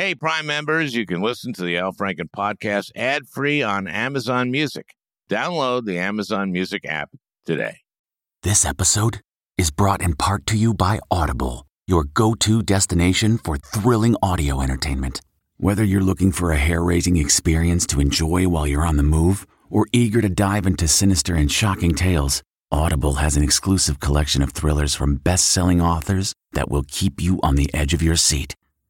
Hey, Prime members, you can listen to the Al Franken podcast ad-free on Amazon Music. Download the Amazon Music app today. This episode is brought in part to you by Audible, your go-to destination for thrilling audio entertainment. Whether you're looking for a hair-raising experience to enjoy while you're on the move or eager to dive into sinister and shocking tales, Audible has an exclusive collection of thrillers from best-selling authors that will keep you on the edge of your seat.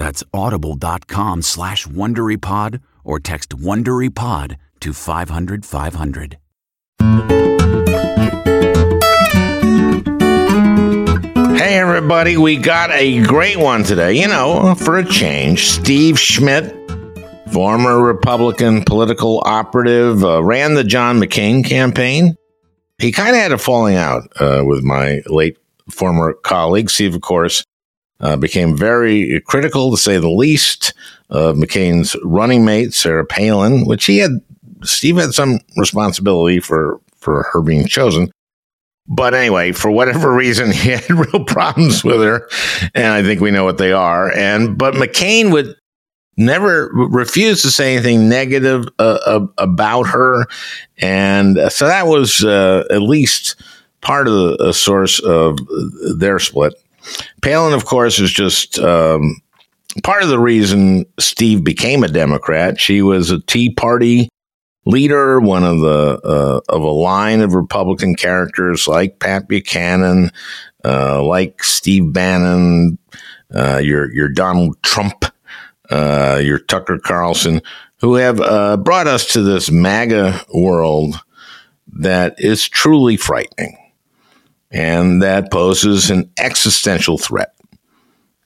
That's audible.com/WonderyPod or text WonderyPod to 500-500. Hey, everybody, we got a great one today. You know, for a change, Steve Schmidt, former Republican political operative, ran the John McCain campaign. He kind of had a falling out with my late former colleague, Steve, of course. Became very critical, to say the least, of McCain's running mate, Sarah Palin, which Steve had some responsibility for her being chosen. But anyway, for whatever reason, he had real problems with her. And I think we know what they are. But McCain would never refuse to say anything negative about her. And so that was at least part of the source of their split. Palin, of course, is just part of the reason Steve became a Democrat. She was a Tea Party leader, one of the of a line of Republican characters like Pat Buchanan, like Steve Bannon, your Donald Trump, your Tucker Carlson, who have brought us to this MAGA world that is truly frightening. And that poses an existential threat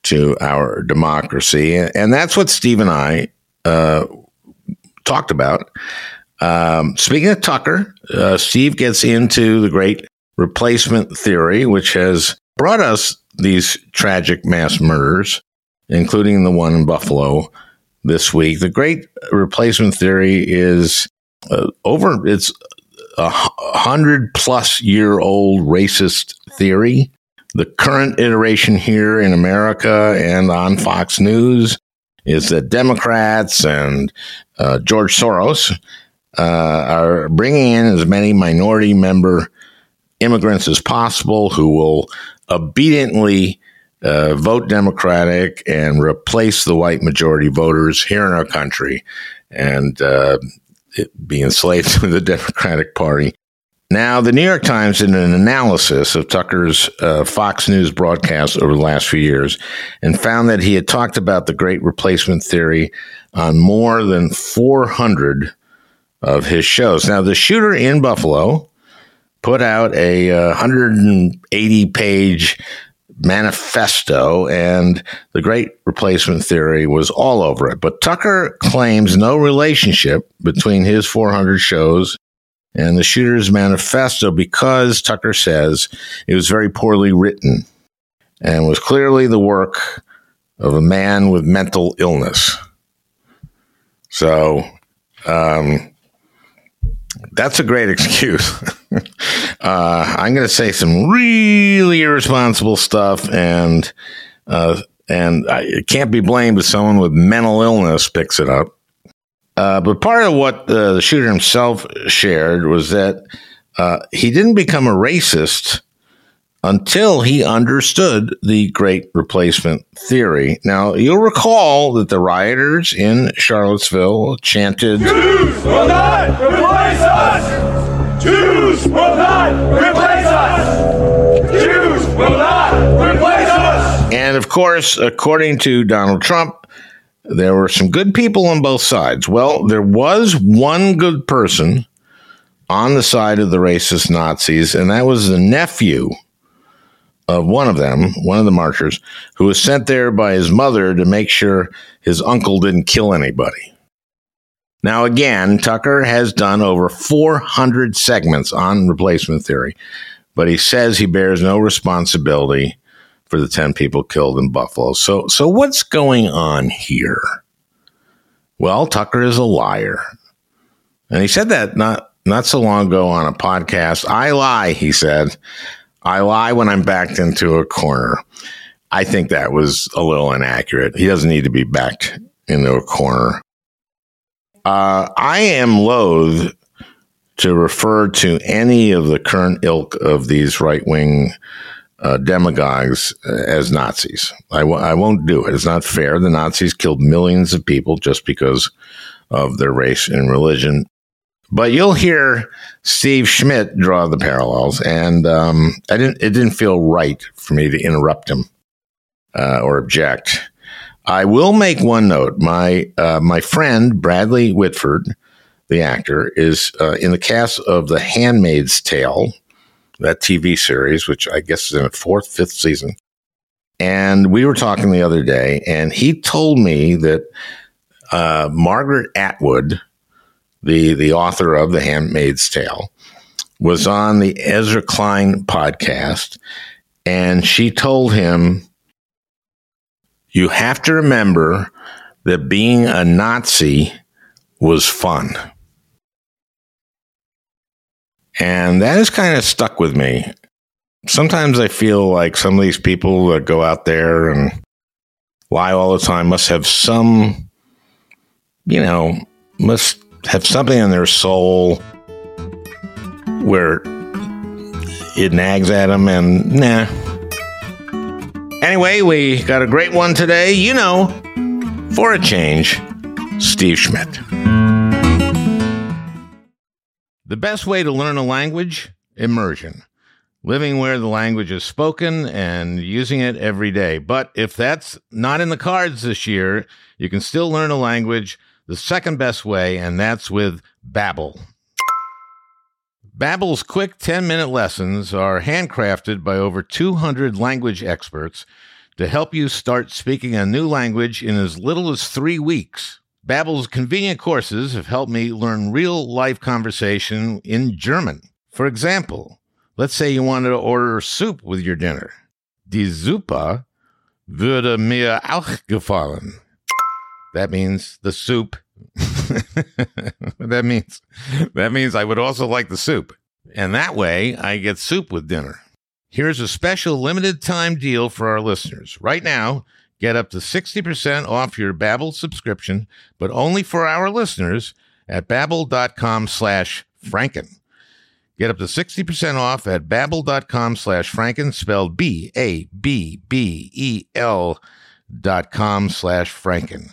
to our democracy. And that's what Steve and I talked about. Speaking of Tucker, Steve gets into the great replacement theory, which has brought us these tragic mass murders, including the one in Buffalo this week. The great replacement theory is it's a 100-plus-year-old racist theory. The current iteration here in America and on Fox News is that Democrats and George Soros are bringing in as many minority member immigrants as possible who will obediently vote Democratic and replace the white majority voters here in our country. And be enslaved to the Democratic Party. Now, the New York Times did an analysis of Tucker's Fox News broadcasts over the last few years and found that he had talked about the great replacement theory on more than 400 of his shows. Now, the shooter in Buffalo put out a 180-page manifesto, and the great replacement theory was all over it. But Tucker claims no relationship between his 400 shows and the shooter's manifesto because, Tucker says, it was very poorly written and was clearly the work of a man with mental illness. So that's a great excuse. I'm going to say some really irresponsible stuff, and it can't be blamed if someone with mental illness picks it up. But part of what the shooter himself shared was that he didn't become a racist until he understood the great replacement theory. Now, you'll recall that the rioters in Charlottesville chanted, "Jews will not replace us! Jews will not replace us! Jews will not replace us!" And of course, according to Donald Trump, there were some good people on both sides. Well, there was one good person on the side of the racist Nazis, and that was the nephew of one of them, one of the marchers, who was sent there by his mother to make sure his uncle didn't kill anybody. Now, again, Tucker has done over 400 segments on replacement theory, but he says he bears no responsibility for the 10 people killed in Buffalo. So what's going on here? Well, Tucker is a liar. And he said that not so long ago on a podcast. I lie, he said. I lie when I'm backed into a corner. I think that was a little inaccurate. He doesn't need to be backed into a corner. I am loath to refer to any of the current ilk of these right-wing demagogues as Nazis. I won't do it. It's not fair. The Nazis killed millions of people just because of their race and religion. But you'll hear Steve Schmidt draw the parallels, and it didn't feel right for me to interrupt him or object. I will make one note. My friend Bradley Whitford, the actor, is in the cast of The Handmaid's Tale, that TV series, which I guess is in its fifth season. And we were talking the other day, and he told me that Margaret Atwood, the author of The Handmaid's Tale, was on the Ezra Klein podcast, and she told him, you have to remember that being a Nazi was fun. And that has kind of stuck with me. Sometimes I feel like some of these people that go out there and lie all the time must have something in their soul where it nags at them, and nah. Anyway, we got a great one today. You know, for a change, Steve Schmidt. The best way to learn a language? Immersion. Living where the language is spoken and using it every day. But if that's not in the cards this year, you can still learn a language the second best way, and that's with Babbel. Babbel's quick 10-minute lessons are handcrafted by over 200 language experts to help you start speaking a new language in as little as 3 weeks. Babbel's convenient courses have helped me learn real-life conversation in German. For example, let's say you wanted to order soup with your dinner. Die Suppe würde mir auch gefallen. That means the soup. That means I would also like the soup. And that way, I get soup with dinner. Here's a special limited time deal for our listeners. Right now, get up to 60% off your Babbel subscription, but only for our listeners at babbel.com/Franken. Get up to 60% off at babbel.com/Franken, spelled BABBEL.com/Franken.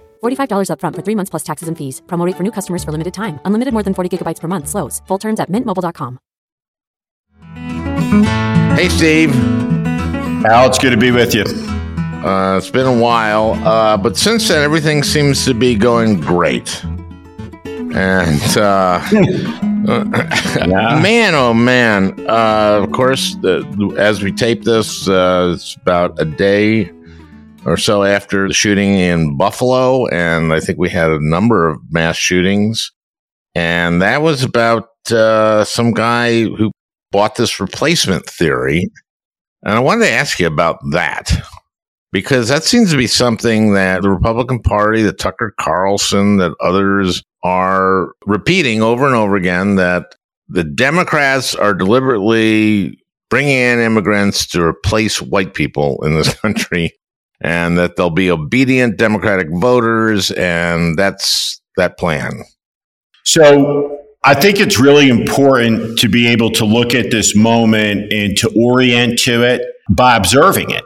$45 up front for 3 months plus taxes and fees. Promo rate for new customers for limited time. Unlimited more than 40 gigabytes per month slows. Full terms at mintmobile.com. Hey, Steve. Al, it's good to be with you. It's been a while, but since then, everything seems to be going great. And, yeah. Man, oh, man. Of course, as we tape this, it's about a day or so after the shooting in Buffalo, and I think we had a number of mass shootings, and that was about some guy who bought this replacement theory, and I wanted to ask you about that, because that seems to be something that the Republican Party, that Tucker Carlson, that others are repeating over and over again, that the Democrats are deliberately bringing in immigrants to replace white people in this country. And that they'll be obedient Democratic voters, and that's that plan. So I think it's really important to be able to look at this moment and to orient to it by observing it,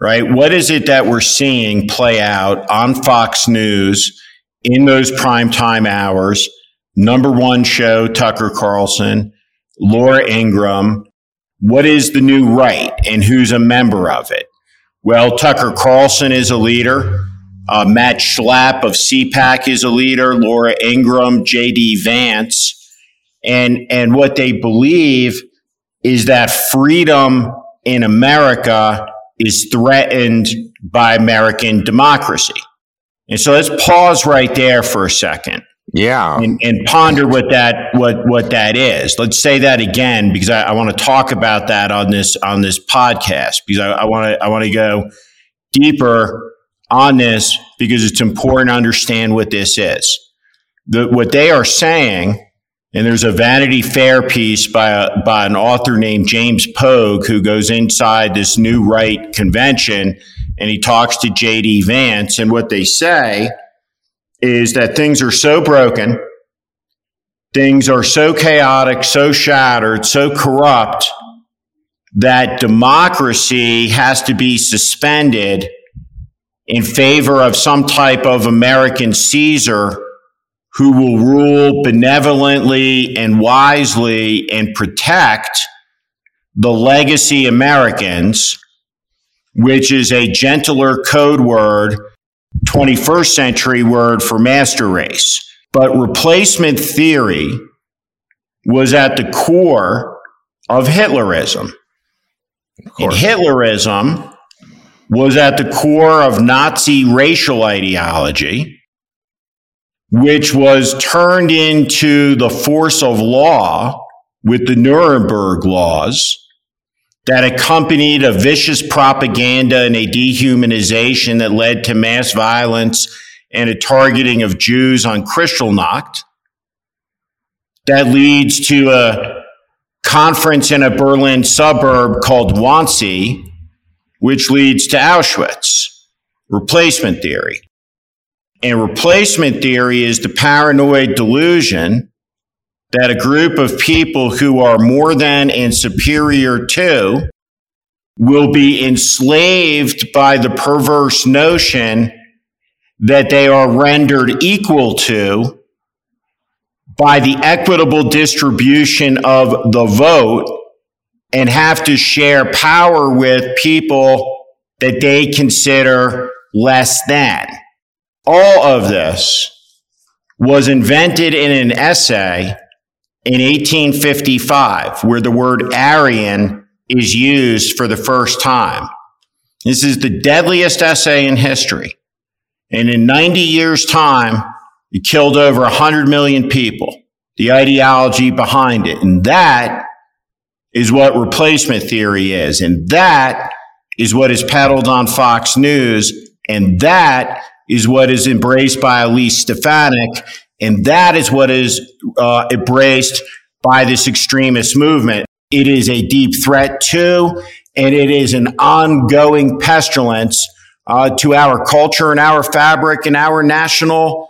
right? What is it that we're seeing play out on Fox News in those primetime hours? Number one show, Tucker Carlson, Laura Ingraham. What is the new right and who's a member of it? Well, Tucker Carlson is a leader. Matt Schlapp of CPAC is a leader. Laura Ingraham, JD Vance. And what they believe is that freedom in America is threatened by American democracy. And so let's pause right there for a second. Yeah. And ponder what that is. Let's say that again, because I want to talk about that on this podcast, because I want to go deeper on this, because it's important to understand what this is. What they are saying, and there's a Vanity Fair piece by an author named James Pogue, who goes inside this new right convention, and he talks to J.D. Vance. And what they say is that things are so broken, things are so chaotic, so shattered, so corrupt, that democracy has to be suspended in favor of some type of American Caesar who will rule benevolently and wisely and protect the legacy Americans, which is a gentler code word, 21st century word for master race. But replacement theory was at the core of Hitlerism. And Hitlerism was at the core of Nazi racial ideology, which was turned into the force of law with the Nuremberg laws that accompanied a vicious propaganda and a dehumanization that led to mass violence and a targeting of Jews on Kristallnacht, that leads to a conference in a Berlin suburb called Wannsee, which leads to Auschwitz. Replacement theory. And replacement theory is the paranoid delusion that a group of people who are more than and superior to will be enslaved by the perverse notion that they are rendered equal to by the equitable distribution of the vote and have to share power with people that they consider less than. All of this was invented in an essay in 1855, where the word Aryan is used for the first time. This is the deadliest essay in history. And in 90 years' time, it killed over 100 million people, the ideology behind it. And that is what replacement theory is. And that is what is peddled on Fox News. And that is what is embraced by Elise Stefanik, and that is what is embraced by this extremist movement. It is a deep threat too, and it is an ongoing pestilence to our culture and our fabric and our national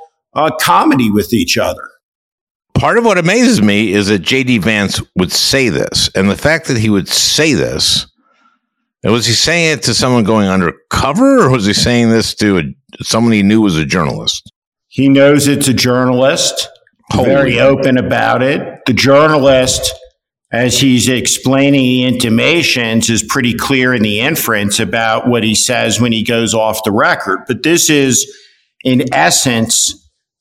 comedy with each other. Part of what amazes me is that J.D. Vance would say this, and the fact that he would say this, and was he saying it to someone going undercover, or was he saying this to someone he knew was a journalist? He knows it's a journalist. Very open about it. The journalist, as he's explaining the intimations, is pretty clear in the inference about what he says when he goes off the record. But this is, in essence,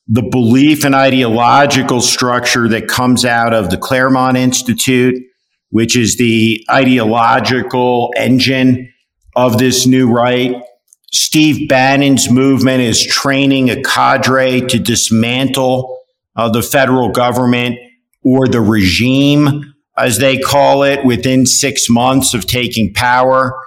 the belief and ideological structure that comes out of the Claremont Institute, which is the ideological engine of this new right. Steve Bannon's movement is training a cadre to dismantle the federal government, or the regime, as they call it, within 6 months of taking power.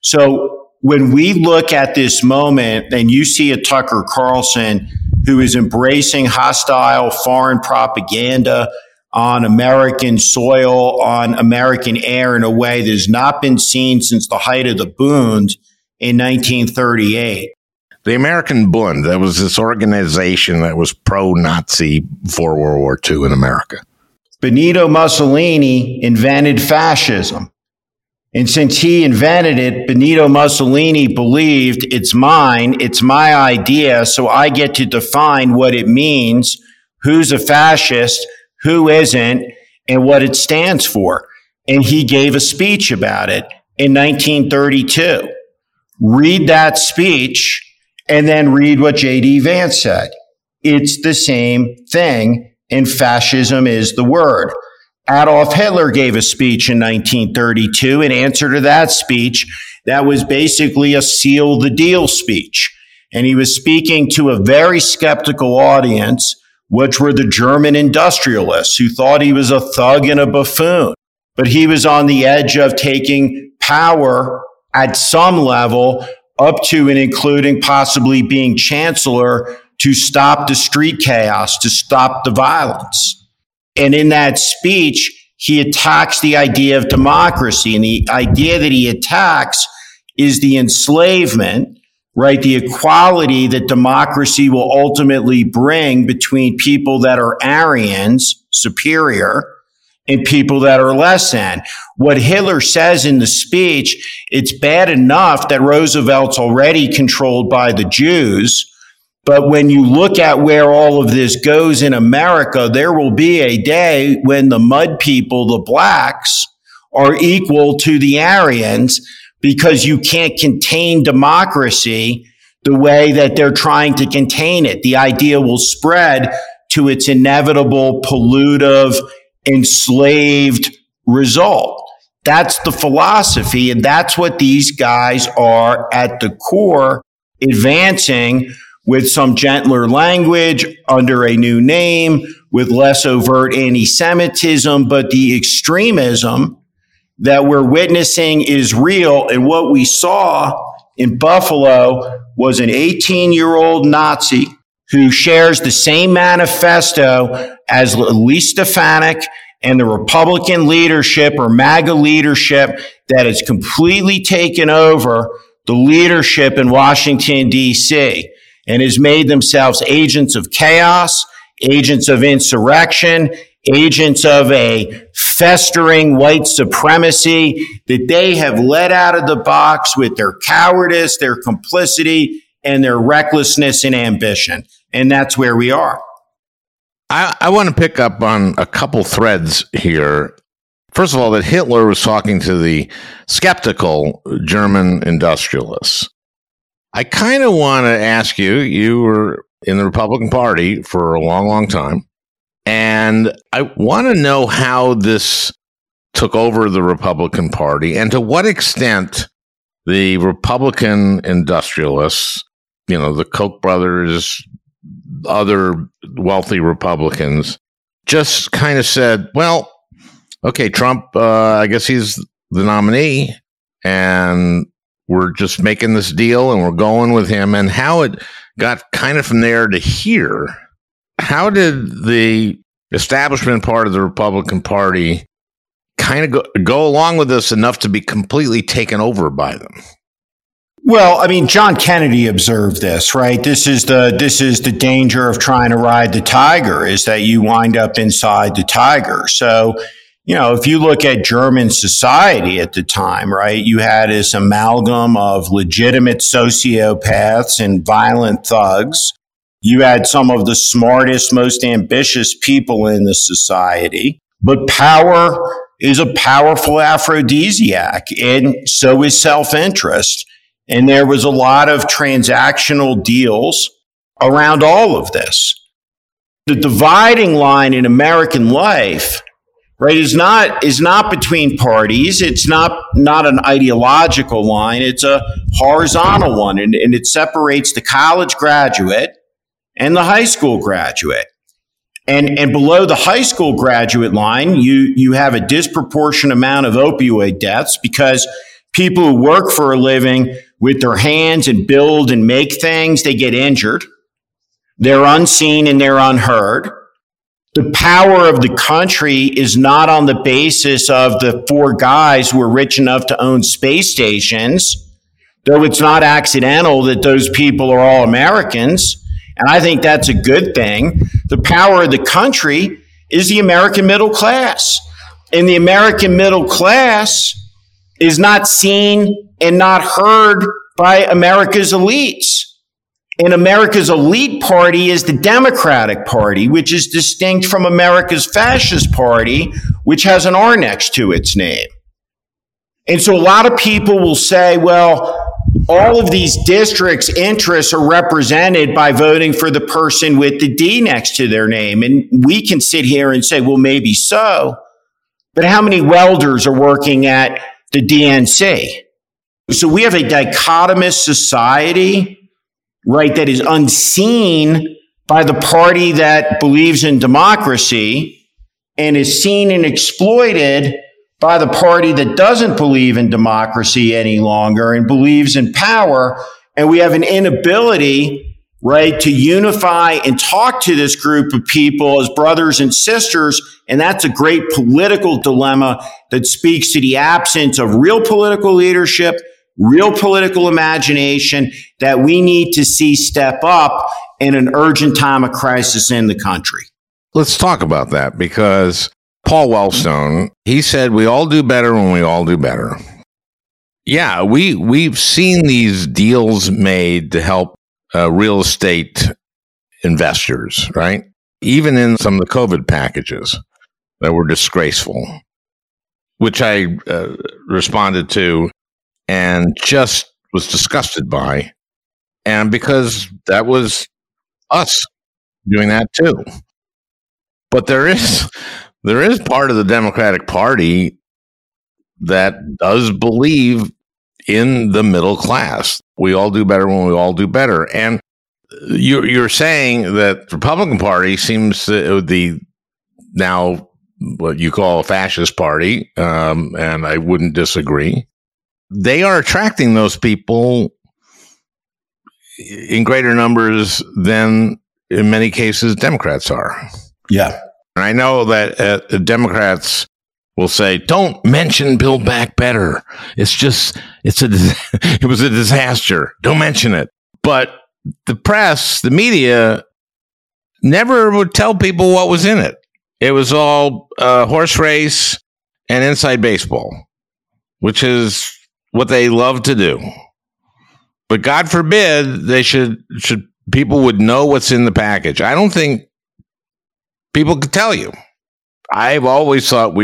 So when we look at this moment, and you see a Tucker Carlson who is embracing hostile foreign propaganda on American soil, on American air in a way that has not been seen since the height of the Bund in 1938. The American Bund, that was this organization that was pro-Nazi before World War II in America. Benito Mussolini invented fascism And since he invented it, Benito Mussolini believed it's mine, it's my idea, so I get to define what it means, who's a fascist, who isn't, and what it stands for. And he gave a speech about it in 1932. Read that speech and then read what JD Vance said. It's the same thing, and fascism is the word. Adolf Hitler gave a speech in 1932 in answer to that speech that was basically a seal the deal speech. And he was speaking to a very skeptical audience, which were the German industrialists who thought he was a thug and a buffoon. But he was on the edge of taking power at some level up to and including possibly being chancellor to stop the street chaos, to stop the violence. And in that speech, he attacks the idea of democracy. And the idea that he attacks is the enslavement, right? The equality that democracy will ultimately bring between people that are Aryans, superior, and people that are less than. What Hitler says in the speech, it's bad enough that Roosevelt's already controlled by the Jews. But when you look at where all of this goes in America, there will be a day when the mud people, the blacks, are equal to the Aryans because you can't contain democracy the way that they're trying to contain it. The idea will spread to its inevitable, pollutive, enslaved result. That's the philosophy, and that's what these guys are at the core advancing, with some gentler language, under a new name, with less overt anti-Semitism, but the extremism that we're witnessing is real. And what we saw in Buffalo was an 18-year-old Nazi who shares the same manifesto as Elise Stefanik and the Republican leadership or MAGA leadership that has completely taken over the leadership in Washington, D.C., and has made themselves agents of chaos, agents of insurrection, agents of a festering white supremacy that they have let out of the box with their cowardice, their complicity, and their recklessness and ambition. And that's where we are. I want to pick up on a couple threads here. First of all, that Hitler was talking to the skeptical German industrialists. I kind of want to ask you, you were in the Republican Party for a long, long time, and I want to know how this took over the Republican Party and to what extent the Republican industrialists, you know, the Koch brothers, other wealthy Republicans, just kind of said, well, okay, Trump, I guess he's the nominee, and we're just making this deal and we're going with him, and how it got kind of from there to here. How did the establishment part of the Republican Party kind of go along with this enough to be completely taken over by them? Well, I mean, John Kennedy observed this, right? This is the danger of trying to ride the tiger, is that you wind up inside the tiger. So, you know, if you look at German society at the time, right, you had this amalgam of legitimate sociopaths and violent thugs. You had some of the smartest, most ambitious people in the society. But power is a powerful aphrodisiac, and so is self-interest. And there was a lot of transactional deals around all of this. The dividing line in American life, right, is not between parties. It's not an ideological line. It's a horizontal one, and it separates the college graduate and the high school graduate. And below the high school graduate line, you have a disproportionate amount of opioid deaths because people who work for a living with their hands and build and make things, they get injured. They're unseen and they're unheard. The power of the country is not on the basis of the four guys who are rich enough to own space stations, though it's not accidental that those people are all Americans. And I think that's a good thing. The power of the country is the American middle class. And the American middle class is not seen and not heard by America's elites. And America's elite party is the Democratic Party, which is distinct from America's fascist party, which has an R next to its name. And so a lot of people will say, well, all of these districts' interests are represented by voting for the person with the D next to their name. And we can sit here and say, well, maybe so. But how many welders are working at the DNC? So we have a dichotomous society, right, that is unseen by the party that believes in democracy and is seen and exploited by the party that doesn't believe in democracy any longer and believes in power. And we have an inability, right, to unify and talk to this group of people as brothers and sisters. And that's a great political dilemma that speaks to the absence of real political leadership, real political imagination that we need to see step up in an urgent time of crisis in the country. Let's talk about that, because Paul Wellstone, he said, we all do better when we all do better. Yeah, we've seen these deals made to help real estate investors, right? Even in some of the COVID packages that were disgraceful, which I responded to and just was disgusted by. And because that was us doing that too. But there is part of the Democratic Party that does believe in the middle class. We all do better when we all do better. And you're saying that the Republican Party seems to the now what you call a fascist party, and I wouldn't disagree. They are attracting those people in greater numbers than in many cases Democrats are. Yeah. And I know that Democrats will say, don't mention Build Back Better. It was a disaster. Don't mention it. But the press, the media, never would tell people what was in it. It was all horse race and inside baseball, which is what they love to do. But God forbid they should people would know what's in the package. I don't think people could tell you. I've always thought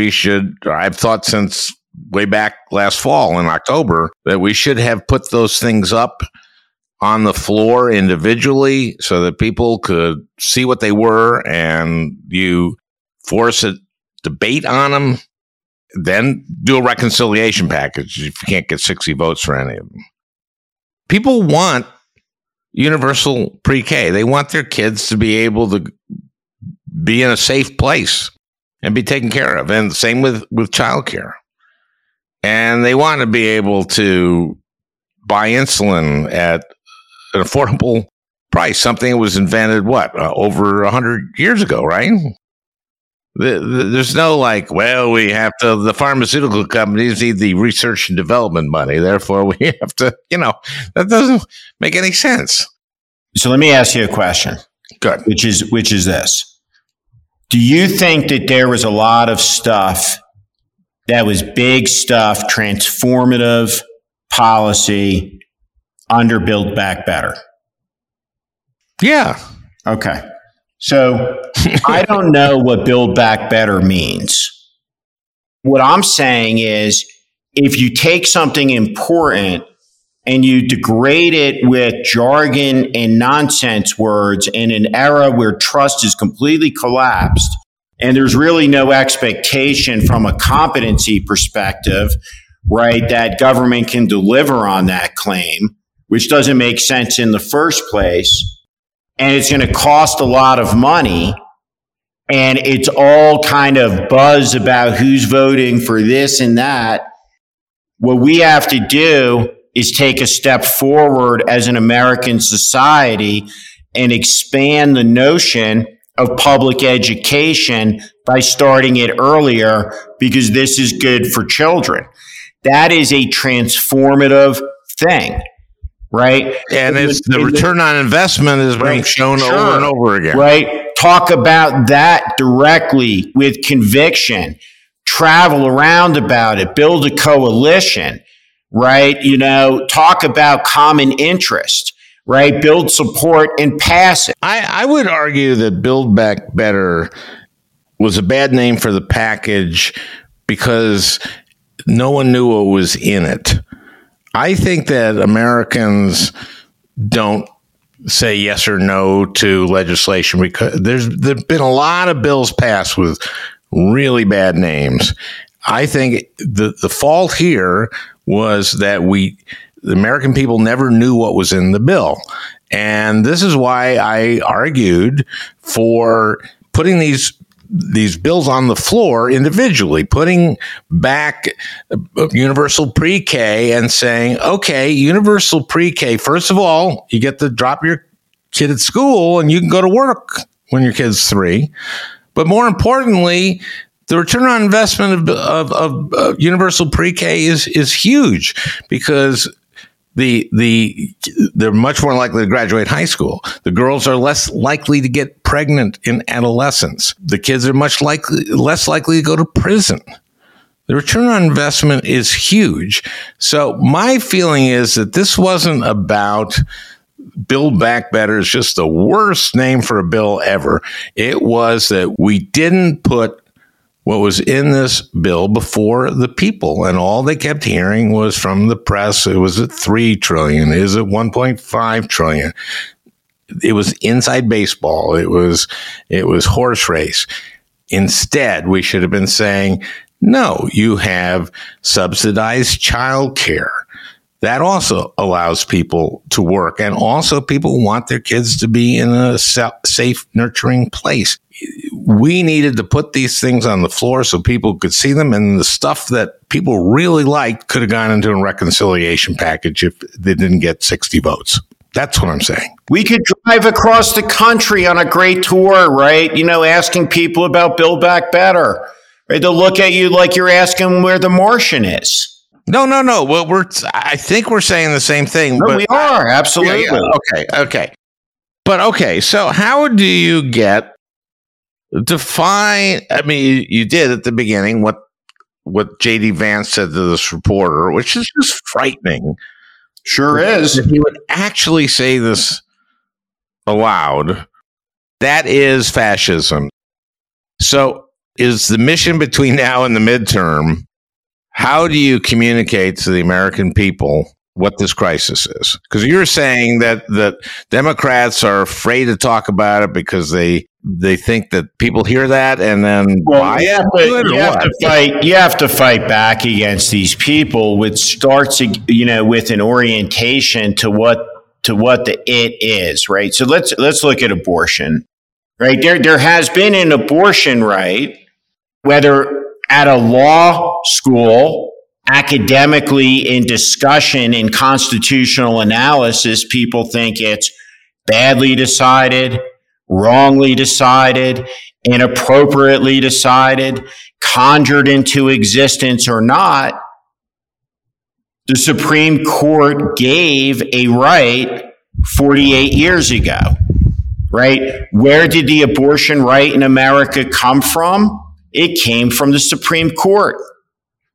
I've thought since way back last fall in October that we should have put those things up on the floor individually so that people could see what they were, and you force a debate on them, then do a reconciliation package if you can't get 60 votes for any of them. People want universal pre-K. They want their kids to be able to be in a safe place and be taken care of. And same with childcare. And they want to be able to buy insulin at an affordable price, something that was invented, over 100 years ago, right? There's no we have to, the pharmaceutical companies need the research and development money. Therefore, we have to, that doesn't make any sense. So let me ask you a question. Good. Which is this. Do you think that there was a lot of stuff that was big stuff, transformative policy under Build Back Better? Yeah. Okay. So I don't know what Build Back Better means. What I'm saying is, if you take something important and you degrade it with jargon and nonsense words in an era where trust is completely collapsed and there's really no expectation from a competency perspective, right, that government can deliver on that claim, which doesn't make sense in the first place, and it's going to cost a lot of money, and it's all kind of buzz about who's voting for this and that. What we have to do is take a step forward as an American society and expand the notion of public education by starting it earlier, because this is good for children. That is a transformative thing, right? And it's the return on investment is being shown over and over again. Right? Talk about that directly with conviction. travel around about it, build a coalition, right? You know, talk about common interest, right? Build support and pass it. I would argue that Build Back Better was a bad name for the package because no one knew what was in it. I think that Americans don't say yes or no to legislation because there's been a lot of bills passed with really bad names. I think the fault here was that the American people never knew what was in the bill. And this is why I argued for putting these bills on the floor individually, putting back universal pre-K and saying, okay, universal pre-K, first of all, you get to drop your kid at school and you can go to work when your kid's 3. But more importantly, the return on investment of universal pre-K is huge because they're much more likely to graduate high school. The girls are less likely to get pregnant in adolescence. The kids are less likely to go to prison. The return on investment is huge. So my feeling is that this wasn't about Build Back Better is just the worst name for a bill ever. It was that we didn't put what was in this bill before the people, and all they kept hearing was from the press. It was at $3 trillion. Is it $1.5 trillion? It was inside baseball. It was horse race. Instead, we should have been saying, no, you have subsidized childcare. That also allows people to work, and also people want their kids to be in a safe, nurturing place. We needed to put these things on the floor so people could see them, and the stuff that people really liked could have gone into a reconciliation package if they didn't get 60 votes. That's what I'm saying. We could drive across the country on a great tour, right? You know, asking people about Build Back Better. Right? They'll look at you like you're asking where the Martian is. No. Well, I think we're saying the same thing. No, but we are. Absolutely. Yeah. Okay. But okay. So how do you define? I mean, you did at the beginning what JD Vance said to this reporter, which is just frightening. Sure is. If you would actually say this aloud, that is fascism. So is the mission between now and the midterm, how do you communicate to the American people what this crisis is? Because you're saying that Democrats are afraid to talk about it because they think that people hear that and then you have to fight back against these people, which starts, you know, with an orientation to what the it is, right? So let's look at abortion, right? There has been an abortion right, whether at a law school, academically in discussion, in constitutional analysis, people think it's badly decided, wrongly decided, inappropriately decided, conjured into existence or not. The Supreme Court gave a right 48 years ago, right? Where did the abortion right in America come from? It came from the Supreme Court,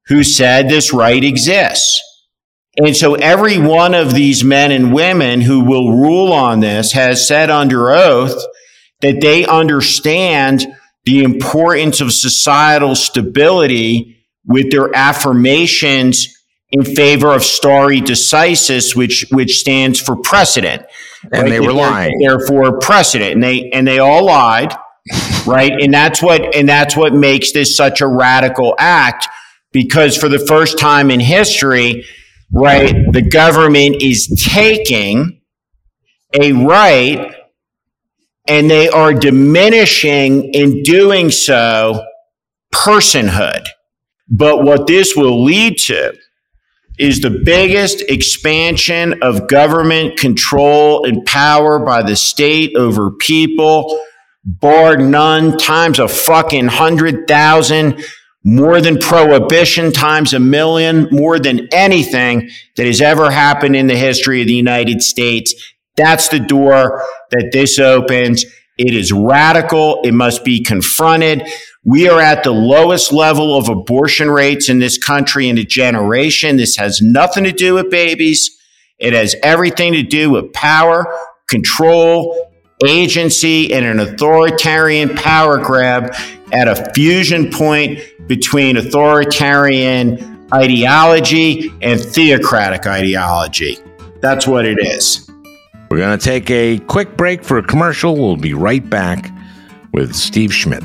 who said this right exists. And so every one of these men and women who will rule on this has said under oath that they understand the importance of societal stability with their affirmations in favor of stare decisis, which stands for precedent. And right? They were lying. Therefore, precedent. And they all lied. Right. And that's what makes this such a radical act, because for the first time in history, right, the government is taking a right and they are diminishing in doing so personhood. But what this will lead to is the biggest expansion of government control and power by the state over people. Bar none, times a fucking 100,000, more than prohibition, times a million, more than anything that has ever happened in the history of the United States. That's the door that this opens. It is radical. It must be confronted. We are at the lowest level of abortion rates in this country in a generation. This has nothing to do with babies. It has everything to do with power, control, agency, and an authoritarian power grab at a fusion point between authoritarian ideology and theocratic ideology. That's what it is. We're going to take a quick break for a commercial. We'll be right back with Steve Schmidt.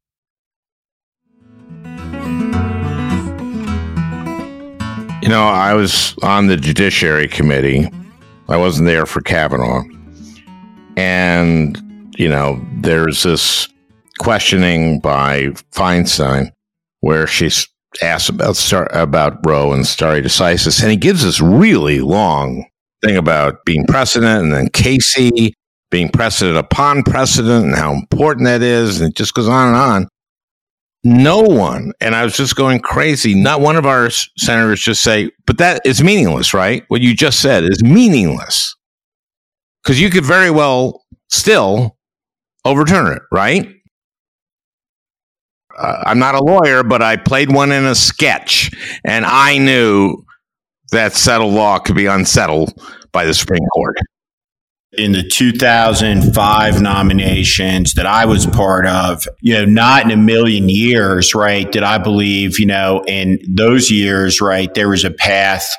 You know, I was on the Judiciary Committee. I wasn't there for Kavanaugh. And, you know, there's this questioning by Feinstein where she's asked about Roe and stare decisis. And he gives this really long thing about being precedent and then Casey being precedent upon precedent and how important that is. And it just goes on and on. No one, and I was just going crazy, not one of our senators just say, but that is meaningless, right? What you just said is meaningless. Because you could very well still overturn it, right? I'm not a lawyer, but I played one in a sketch, and I knew that settled law could be unsettled by the Supreme Court. In the 2005 nominations that I was part of, you know, not in a million years, right, did I believe, you know, in those years, right, there was a path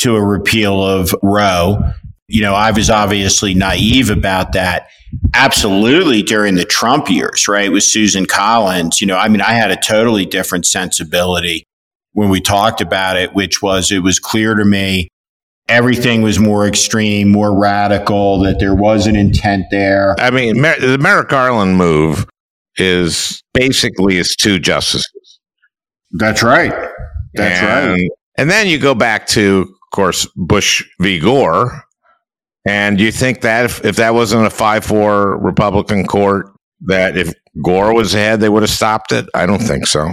to a repeal of Roe. You know, I was obviously naive about that. Absolutely during the Trump years, right, with Susan Collins, you know, I mean, I had a totally different sensibility when we talked about it, which was it was clear to me everything was more extreme, more radical, that there was an intent there. I mean, the Merrick Garland move is basically it's two justices. That's right. That's right. And then you go back to, of course, Bush v. Gore. And you think that if that wasn't a 5-4 Republican court, that if Gore was ahead, they would have stopped it? I don't think so.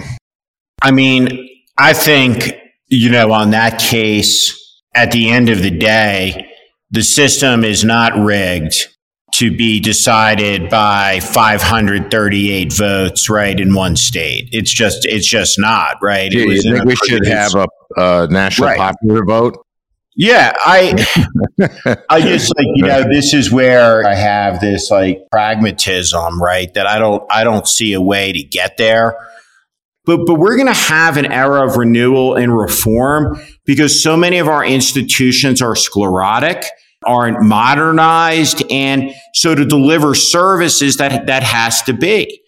I mean, I think, you know, on that case, at the end of the day, the system is not rigged to be decided by 538 votes, right, in one state. It's just not, right? Do you think we should have a national popular vote? Yeah, I just like, you know, this is where I have this like pragmatism, right, that I don't see a way to get there. But we're going to have an era of renewal and reform because so many of our institutions are sclerotic, aren't modernized. And so to deliver services, that has to be.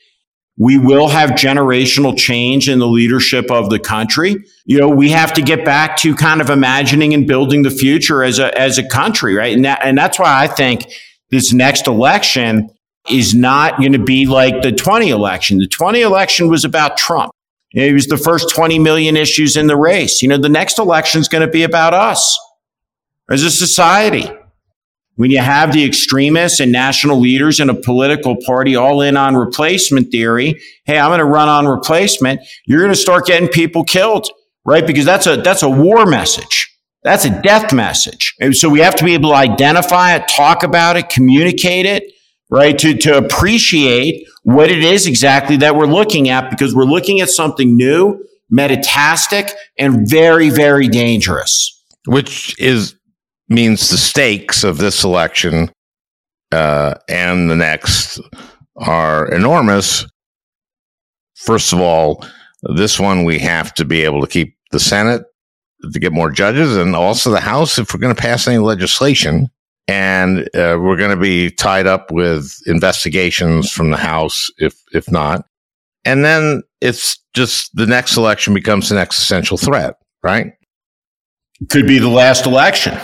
We will have generational change in the leadership of the country. You know, we have to get back to kind of imagining and building the future as a country, right? And that's why I think this next election is not going to be like the 20 election. The 20 election was about Trump. It was the first 20 million issues in the race. You know, the next election is going to be about us as a society. When you have the extremists and national leaders in a political party all in on replacement theory, hey, I'm going to run on replacement, you're going to start getting people killed, right? Because that's a war message. That's a death message. And so we have to be able to identify it, talk about it, communicate it, right? To appreciate what it is exactly that we're looking at, because we're looking at something new, metastatic, and very, very dangerous. Which is means the stakes of this election and the next are enormous. First of all, this one we have to be able to keep the Senate to get more judges, and also the House if we're going to pass any legislation. And we're going to be tied up with investigations from the House if not. And then it's just the next election becomes an existential threat, right? Could be the last election.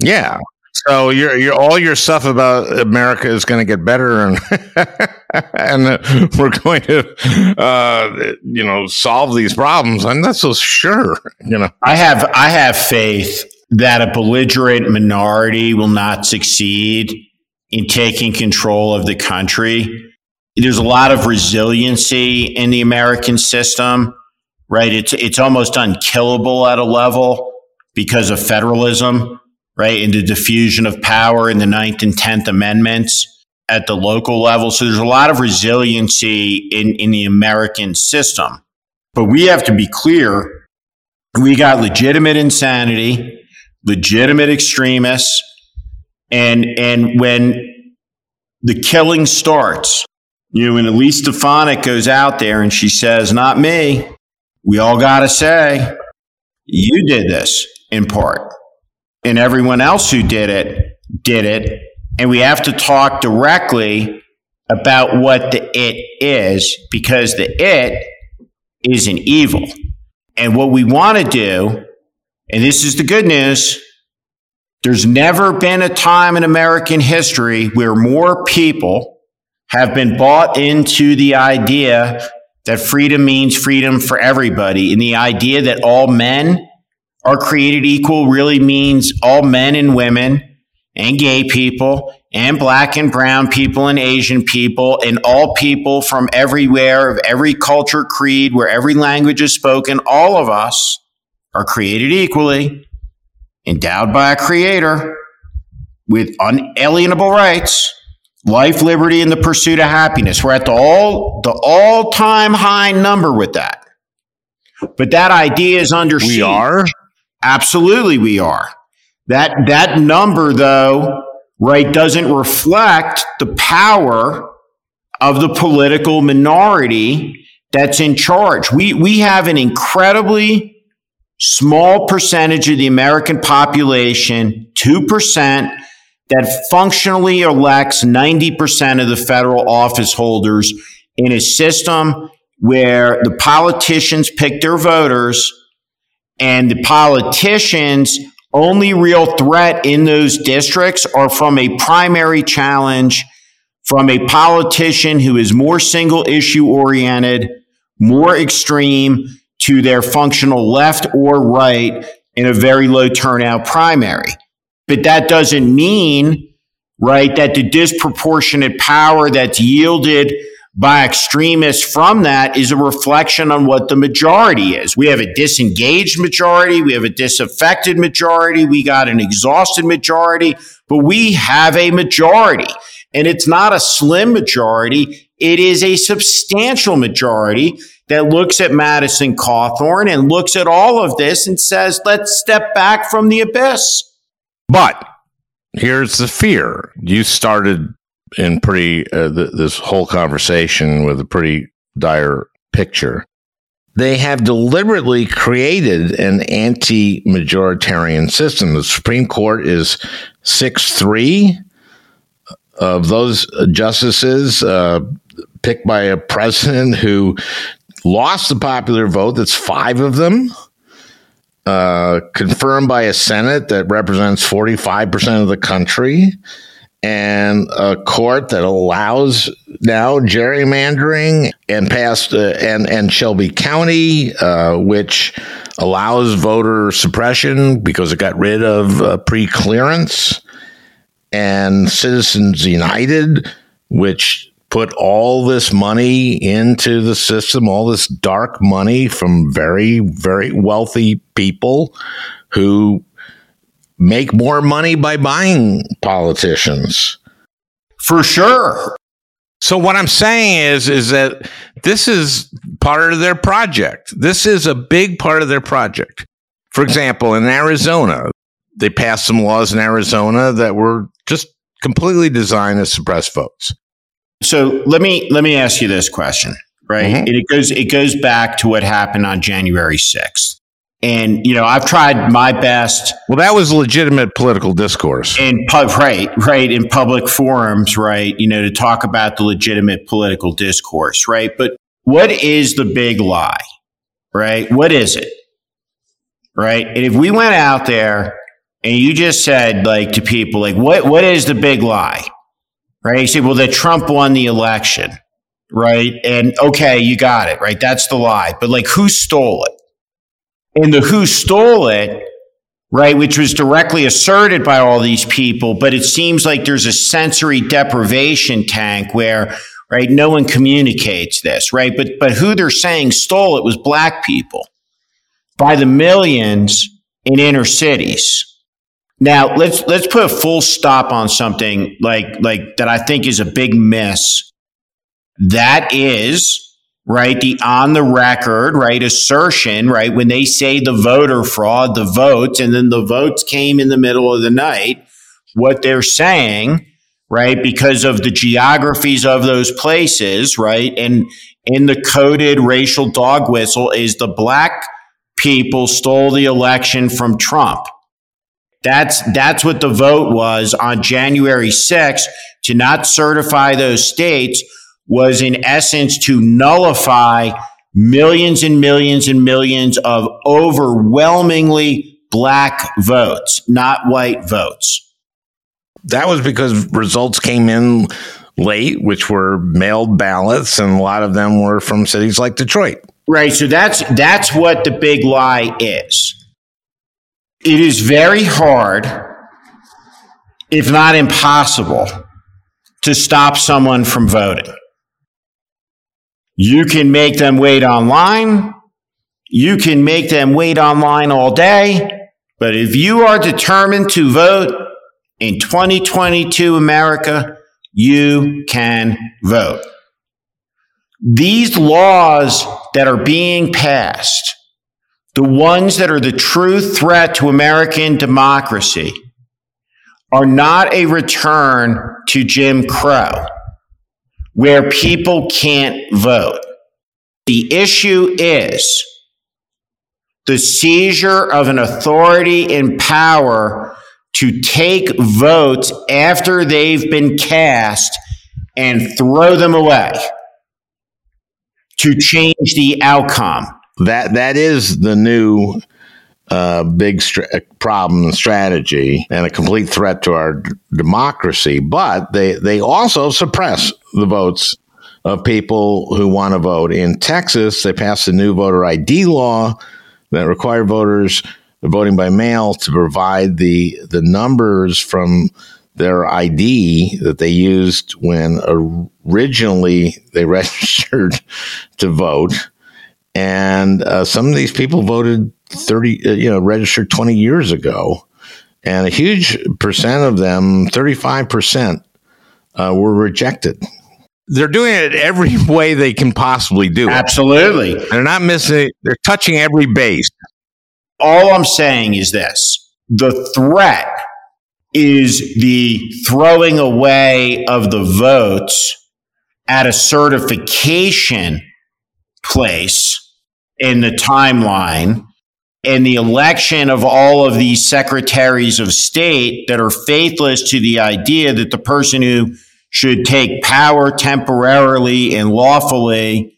Yeah. So you're all your stuff about America is going to get better, and and we're going to solve these problems. I'm not so sure. I have faith that a belligerent minority will not succeed in taking control of the country. There's a lot of resiliency in the American system, right? It's almost unkillable at a level because of federalism, right, and the diffusion of power in the 9th and 10th Amendments at the local level. So there's a lot of resiliency in the American system. But we have to be clear, we got legitimate insanity, legitimate extremists, and when the killing starts, when Elise Stefanik goes out there and she says, not me, we all got to say, you did this in part. And everyone else who did it. And we have to talk directly about what the it is, because the it is an evil. And what we want to do, and this is the good news, there's never been a time in American history where more people have been bought into the idea that freedom means freedom for everybody, and the idea that all men are created equal really means all men and women and gay people and black and brown people and Asian people and all people from everywhere, of every culture, creed, where every language is spoken. All of us are created equally, endowed by a creator with unalienable rights, life, liberty, and the pursuit of happiness. We're at the all-time high number with that. But that idea is under siege. We are. Absolutely, we are. That number, though, right, doesn't reflect the power of the political minority that's in charge. We have an incredibly small percentage of the American population, 2%, that functionally elects 90% of the federal office holders in a system where the politicians pick their voters. And the politicians' only real threat in those districts are from a primary challenge from a politician who is more single issue oriented, more extreme to their functional left or right in a very low turnout primary. But that doesn't mean, right, that the disproportionate power that's yielded by extremists from that is a reflection on what the majority is. We have a disengaged majority. We have a disaffected majority. We got an exhausted majority, but we have a majority, and it's not a slim majority. It is a substantial majority that looks at Madison Cawthorn and looks at all of this and says, let's step back from the abyss. But here's the fear. You started in pretty this whole conversation with a pretty dire picture. They have deliberately created an anti-majoritarian system. The Supreme Court is 6-3 of those justices picked by a president who lost the popular vote. That's 5 of them. Confirmed by a Senate that represents 45% of the country. And a court that allows now gerrymandering and passed and Shelby County, which allows voter suppression because it got rid of pre-clearance, and Citizens United, which put all this money into the system, all this dark money from very, very wealthy people who make more money by buying politicians. for sure. So what I'm saying is that this is part of their project. This is a big part of their project. For example, in Arizona, they passed some laws in Arizona that were just completely designed to suppress votes. So let me ask you this question, right? Mm-hmm. It goes back to what happened on January 6th. And, you know, I've tried my best. Well, that was legitimate political discourse. Right, in public forums, right, you know, to talk about the legitimate political discourse, right? But what is the big lie, right? What is it, right? And if we went out there and you just said, like, to people, like, what is the big lie, right? You say, well, that Trump won the election, right? And, okay, you got it, right? That's the lie. But, like, who stole it? And the who stole it, right, which was directly asserted by all these people, but it seems like there's a sensory deprivation tank where, right, no one communicates this, right? But who they're saying stole it was black people by the millions in inner cities. Now, let's put a full stop on something like that I think is a big miss. That is, right, the on the record, right, assertion, right, when they say the voter fraud, the votes, and then the votes came in the middle of the night, what they're saying, right, because of the geographies of those places, right, and in the coded racial dog whistle is the black people stole the election from Trump. That's what the vote was on January 6th to not certify those states was in essence to nullify millions and millions and millions of overwhelmingly black votes, not white votes. That was because results came in late, which were mailed ballots, and a lot of them were from cities like Detroit. Right. So that's what the big lie is. It is very hard, if not impossible, to stop someone from voting. You can make them wait online. You can make them wait online all day. But if you are determined to vote in 2022 America, you can vote. These laws that are being passed, the ones that are the true threat to American democracy, are not a return to Jim Crow, where people can't vote. The issue is the seizure of an authority and power to take votes after they've been cast and throw them away to change the outcome. That is the new big problem and strategy, and a complete threat to our democracy. But they also suppress the votes of people who want to vote. In Texas, they passed a new voter ID law that required voters voting by mail to provide the numbers from their ID that they used when originally they registered to vote. And some of these people voted registered 20 years ago. And a huge percent of them, 35%, were rejected. They're doing it every way they can possibly do it. Absolutely. They're not missing. They're touching every base. All I'm saying is this. The threat is the throwing away of the votes at a certification place in the timeline, and the election of all of these secretaries of state that are faithless to the idea that the person who should take power temporarily and lawfully,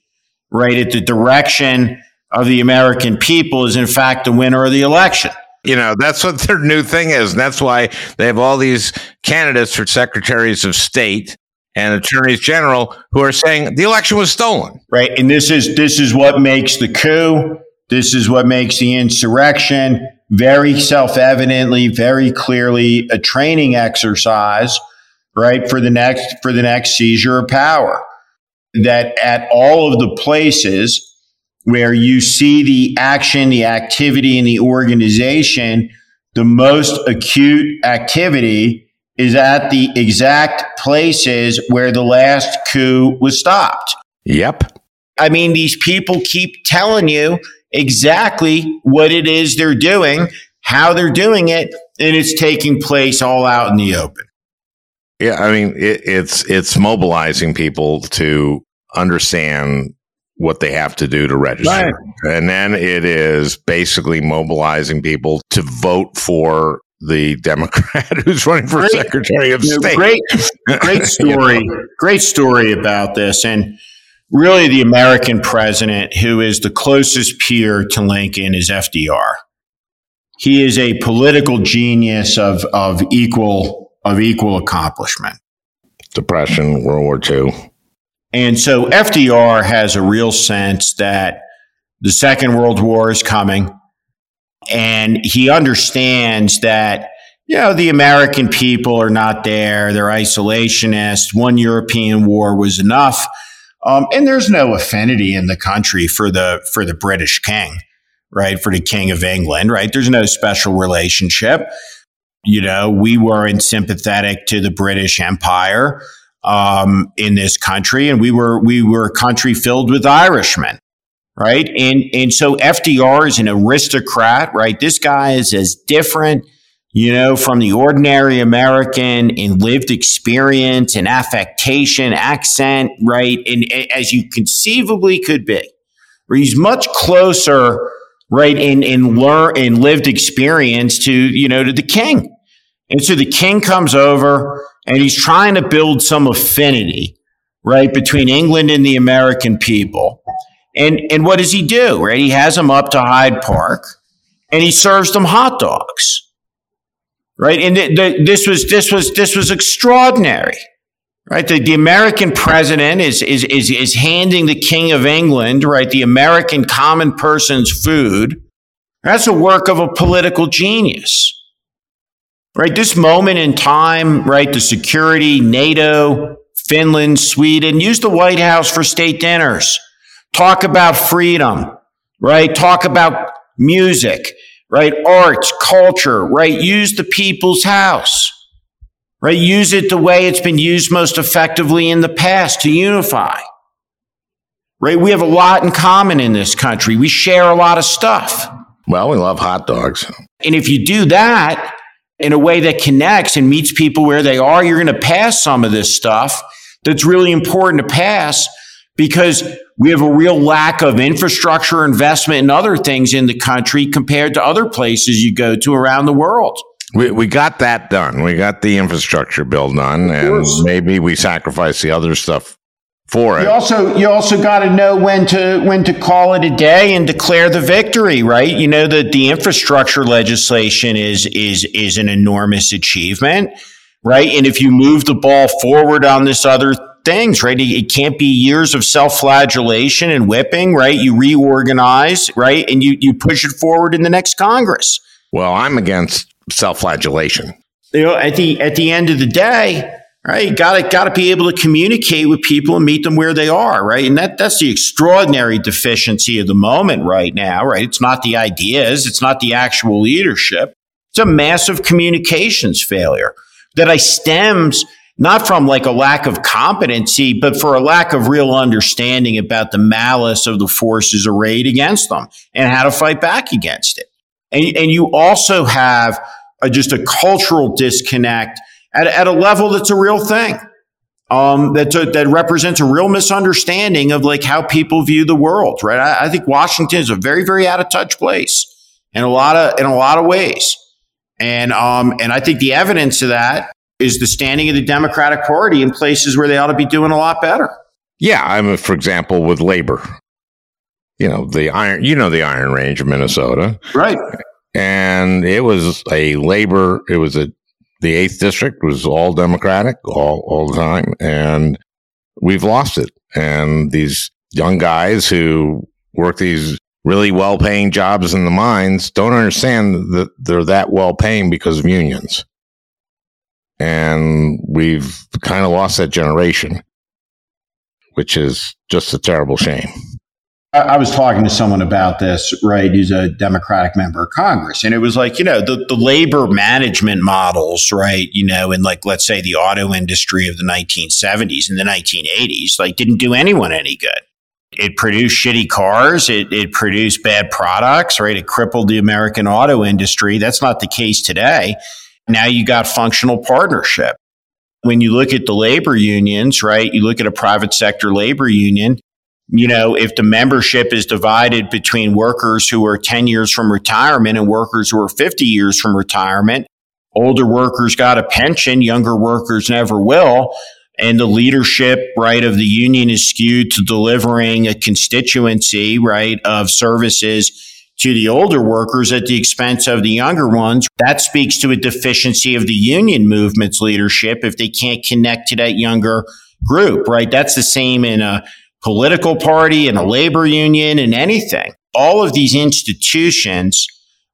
right, at the direction of the American people is in fact the winner of the election. You know, that's what their new thing is. And that's why they have all these candidates for secretaries of state and attorneys general who are saying the election was stolen. Right. And this is what makes the coup. This is what makes the insurrection very self-evidently, very clearly a training exercise, right, for the next seizure of power. That at all of the places where you see the action, the activity, and the organization, the most acute activity is at the exact places where the last coup was stopped. Yep. I mean, these people keep telling you exactly what it is they're doing, how they're doing it, and it's taking place all out in the open. Yeah, I mean, it's mobilizing people to understand what they have to do to register. Right. And then it is basically mobilizing people to vote for the Democrat who's running for Secretary of State. Great story. You know? Great story about this. And really, the American president who is the closest peer to Lincoln is FDR. He is a political genius of equal accomplishment. Depression, World War II. And so FDR has a real sense that the Second World War is coming. And he understands that, you know, the American people are not there. They're isolationists. One European war was enough. And there's no affinity in the country for the British king, right? For the King of England, right? There's no special relationship. You know, we weren't sympathetic to the British Empire in this country, and we were a country filled with Irishmen. Right. And so FDR is an aristocrat, right? This guy is as different, you know, from the ordinary American in lived experience and affectation, accent, right? And as you conceivably could be, where he's much closer, right, in lived experience to, you know, to the king. And so the king comes over and he's trying to build some affinity, right, between England and the American people. And what does he do, right? He has them up to Hyde Park, and he serves them hot dogs, right? And this was extraordinary, right? The American president is handing the King of England, right, the American common person's food. That's a work of a political genius, right? This moment in time, right? The security, NATO, Finland, Sweden used the White House for state dinners. Talk about freedom, right? Talk about music, right? Arts, culture, right? Use the people's house, right? Use it the way it's been used most effectively in the past to unify, right? We have a lot in common in this country. We share a lot of stuff. Well, we love hot dogs. And if you do that in a way that connects and meets people where they are, you're going to pass some of this stuff that's really important to pass, because we have a real lack of infrastructure investment and other things in the country compared to other places you go to around the world. We got that done. We got the infrastructure bill done, and maybe we sacrificed the other stuff for it. You also got to know when to call it a day and declare the victory, right? You know, the infrastructure legislation is an enormous achievement, right? And if you move the ball forward on this other things, right? It can't be years of self-flagellation and whipping, right? You reorganize, right? And you push it forward in the next Congress. Well, I'm against self-flagellation. You know, at the end of the day, right? Got to be able to communicate with people and meet them where they are, right? And that's the extraordinary deficiency of the moment right now, right? It's not the ideas, it's not the actual leadership. It's a massive communications failure that stems not from like a lack of competency, but for a lack of real understanding about the malice of the forces arrayed against them and how to fight back against it. And you also have just a cultural disconnect at a level that's a real thing, that represents a real misunderstanding of like how people view the world, right? I think Washington is a very, very out of touch place in a lot of ways. And I think the evidence of that is the standing of the Democratic Party in places where they ought to be doing a lot better. Yeah, I mean, for example, with labor, you know, the Iron Range of Minnesota, right? And it was the 8th district was all Democratic all the time, and we've lost it. And these young guys who work these really well-paying jobs in the mines don't understand that they're that well-paying because of unions. And we've kind of lost that generation, which is just a terrible shame. I was talking to someone about this, right? He's a Democratic member of Congress. And it was like, you know, the labor management models, right? You know, in like, let's say the auto industry of the 1970s and the 1980s, like didn't do anyone any good. It produced shitty cars. It produced bad products, right? It crippled the American auto industry. That's not the case today. Now you got functional partnership. When you look at the labor unions, right, you look at a private sector labor union, you know, if the membership is divided between workers who are 10 years from retirement and workers who are 50 years from retirement, older workers got a pension, younger workers never will. And the leadership, right, of the union is skewed to delivering a constituency, right, of services to the older workers at the expense of the younger ones. That speaks to a deficiency of the union movement's leadership if they can't connect to that younger group, right? That's the same in a political party, in a labor union, in anything. All of these institutions,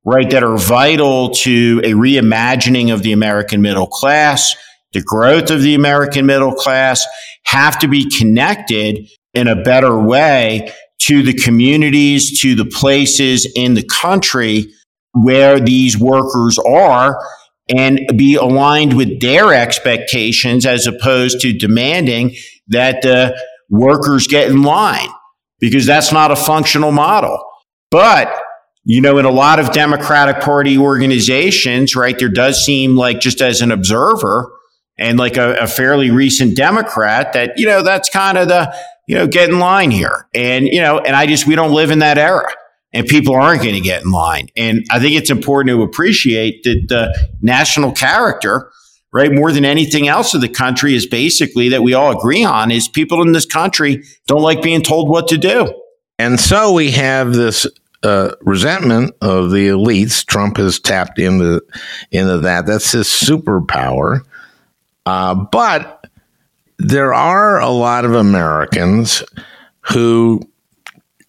right, that are vital to a reimagining of the American middle class, the growth of the American middle class, have to be connected in a better way to the communities, to the places in the country where these workers are, and be aligned with their expectations as opposed to demanding that the workers get in line, because that's not a functional model. But, you know, in a lot of Democratic Party organizations, right, there does seem like, just as an observer, and like a fairly recent Democrat, that, you know, that's kind of the, you know, get in line here. And, you know, and we don't live in that era, and people aren't going to get in line. And I think it's important to appreciate that the national character, right, more than anything else of the country, is basically that we all agree on is people in this country don't like being told what to do. And so we have this resentment of the elites. Trump has tapped into that. That's his superpower. But there are a lot of Americans who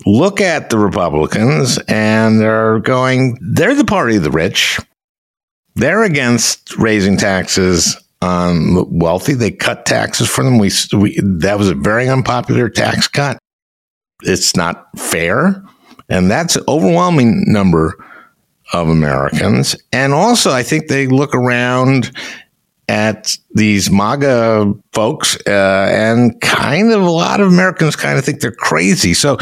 look at the Republicans and they're going, they're the party of the rich. They're against raising taxes on the wealthy. They cut taxes for them. That was a very unpopular tax cut. It's not fair. And that's an overwhelming number of Americans. And also, I think they look around at these MAGA folks, and kind of a lot of Americans kind of think they're crazy. So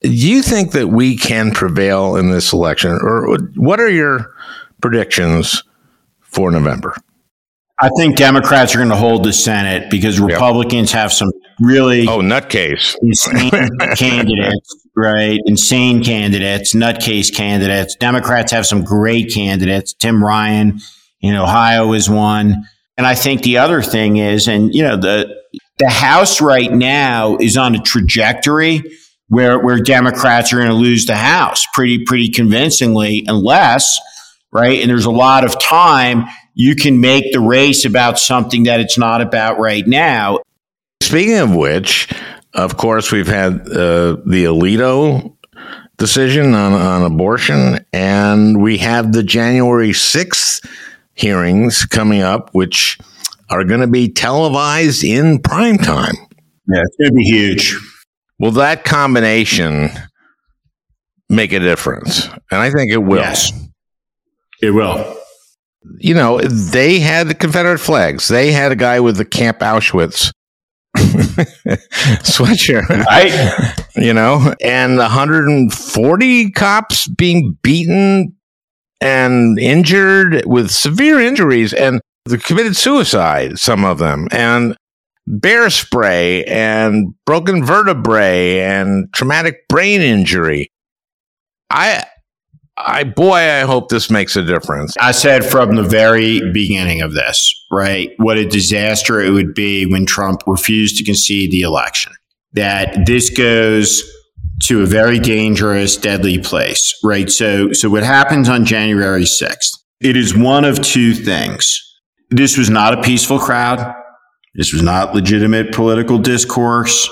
do you think that we can prevail in this election? Or what are your predictions for November? I think Democrats are going to hold the Senate because Republicans have some really nutcase insane candidates, right? Insane candidates, nutcase candidates. Democrats have some great candidates. Tim Ryan in Ohio is one. And I think the other thing is, and, you know, the House right now is on a trajectory where Democrats are going to lose the House pretty convincingly, unless, right, and there's a lot of time, you can make the race about something that it's not about right now. Speaking of which, of course, we've had the Alito decision on abortion, and we have the January 6th hearings coming up, which are going to be televised in prime time. Yeah, it's going to be huge. Will that combination make a difference? And I think it will. Yes, it will. You know, they had the Confederate flags. They had a guy with the Camp Auschwitz sweatshirt, right? You know, and 140 cops being beaten and injured with severe injuries, and they committed suicide, some of them, and bear spray and broken vertebrae and traumatic brain injury. I hope this makes a difference. I said from the very beginning of this, right, what a disaster it would be when Trump refused to concede the election, that this goes to a very dangerous, deadly place, right? So what happens on January 6th, it is one of two things. This was not a peaceful crowd. This was not legitimate political discourse.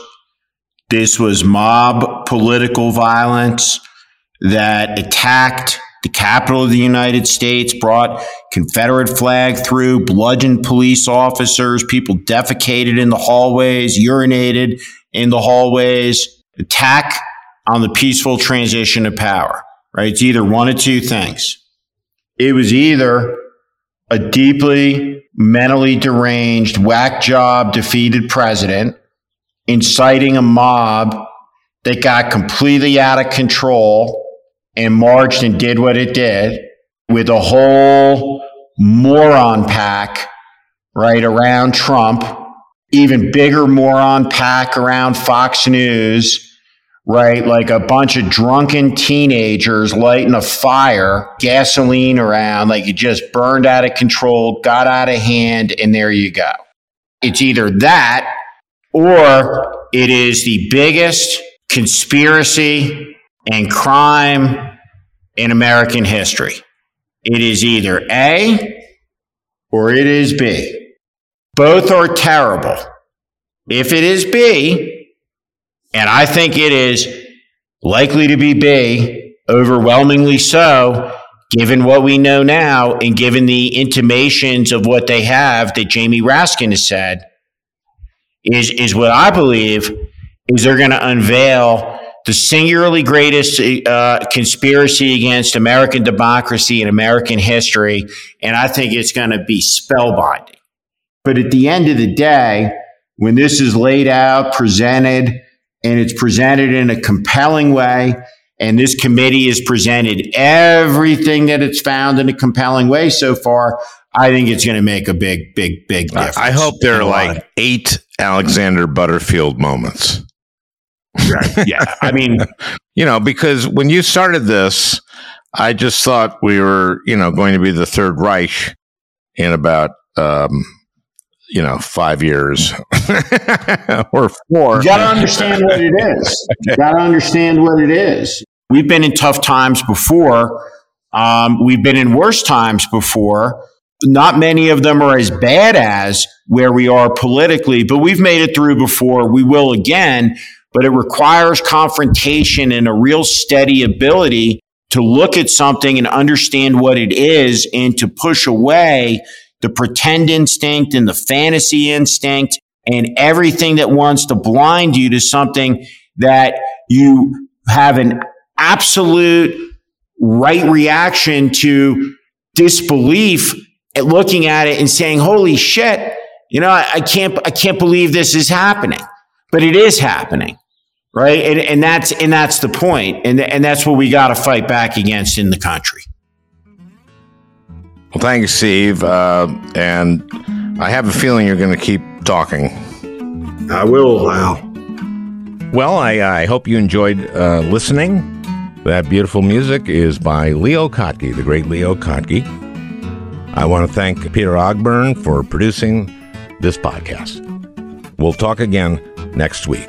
This was mob political violence that attacked the Capitol of the United States, brought Confederate flag through, bludgeoned police officers, people defecated in the hallways, urinated in the hallways, attack on the peaceful transition of power, right? It's either one of two things. It was either a deeply mentally deranged, whack job, defeated president inciting a mob that got completely out of control and marched and did what it did with a whole moron pack, right, around Trump, even bigger moron pack around Fox News, right, like a bunch of drunken teenagers lighting a fire, gasoline around, like it just burned out of control, got out of hand, and there you go. It's either that or it is the biggest conspiracy and crime in American history. It is either A or it is B. Both are terrible. If it is B, and I think it is likely to be B, overwhelmingly so, given what we know now and given the intimations of what they have that Jamie Raskin has said, is what I believe is they're going to unveil the singularly greatest conspiracy against American democracy in American history, and I think it's going to be spellbinding. But at the end of the day, when this is laid out, presented, and it's presented in a compelling way, and this committee has presented everything that it's found in a compelling way so far, I think it's going to make a big, big, big difference. I hope there are like 8 Alexander Butterfield moments. Right. Yeah. I mean, you know, because when you started this, I just thought we were, you know, going to be the Third Reich in about, 5 years or 4. You got to understand what it is. We've been in tough times before. We've been in worse times before. Not many of them are as bad as where we are politically, but we've made it through before. We will again. But it requires confrontation and a real steady ability to look at something and understand what it is and to push away the pretend instinct and the fantasy instinct and everything that wants to blind you to something that you have an absolute right reaction to disbelief at looking at it and saying, holy shit, you know, I can't believe this is happening. But it is happening. Right. And that's the point. And that's what we got to fight back against in the country. Well, thanks, Steve. And I have a feeling you're going to keep talking. I will. Wow. Well, I hope you enjoyed listening. That beautiful music is by Leo Kottke, the great Leo Kottke. I want to thank Peter Ogburn for producing this podcast. We'll talk again next week.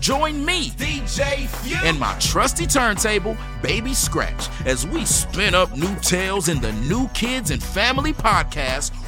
Join me, DJ Few, and my trusty turntable, Baby Scratch, as we spin up new tales in the new kids and family podcast,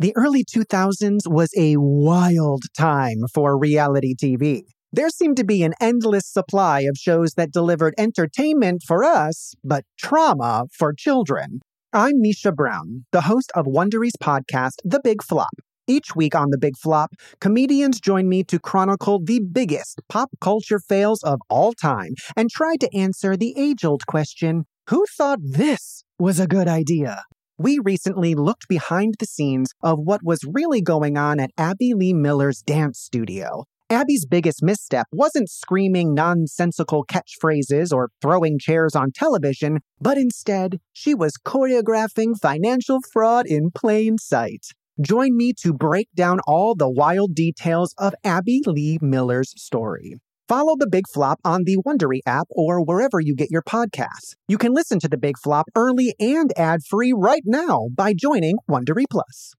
The early 2000s was a wild time for reality TV. There seemed to be an endless supply of shows that delivered entertainment for us, but trauma for children. I'm Misha Brown, the host of Wondery's podcast, The Big Flop. Each week on The Big Flop, comedians join me to chronicle the biggest pop culture fails of all time and try to answer the age-old question, who thought this was a good idea? We recently looked behind the scenes of what was really going on at Abby Lee Miller's dance studio. Abby's biggest misstep wasn't screaming nonsensical catchphrases or throwing chairs on television, but instead, she was choreographing financial fraud in plain sight. Join me to break down all the wild details of Abby Lee Miller's story. Follow The Big Flop on the Wondery app or wherever you get your podcasts. You can listen to The Big Flop early and ad-free right now by joining Wondery Plus.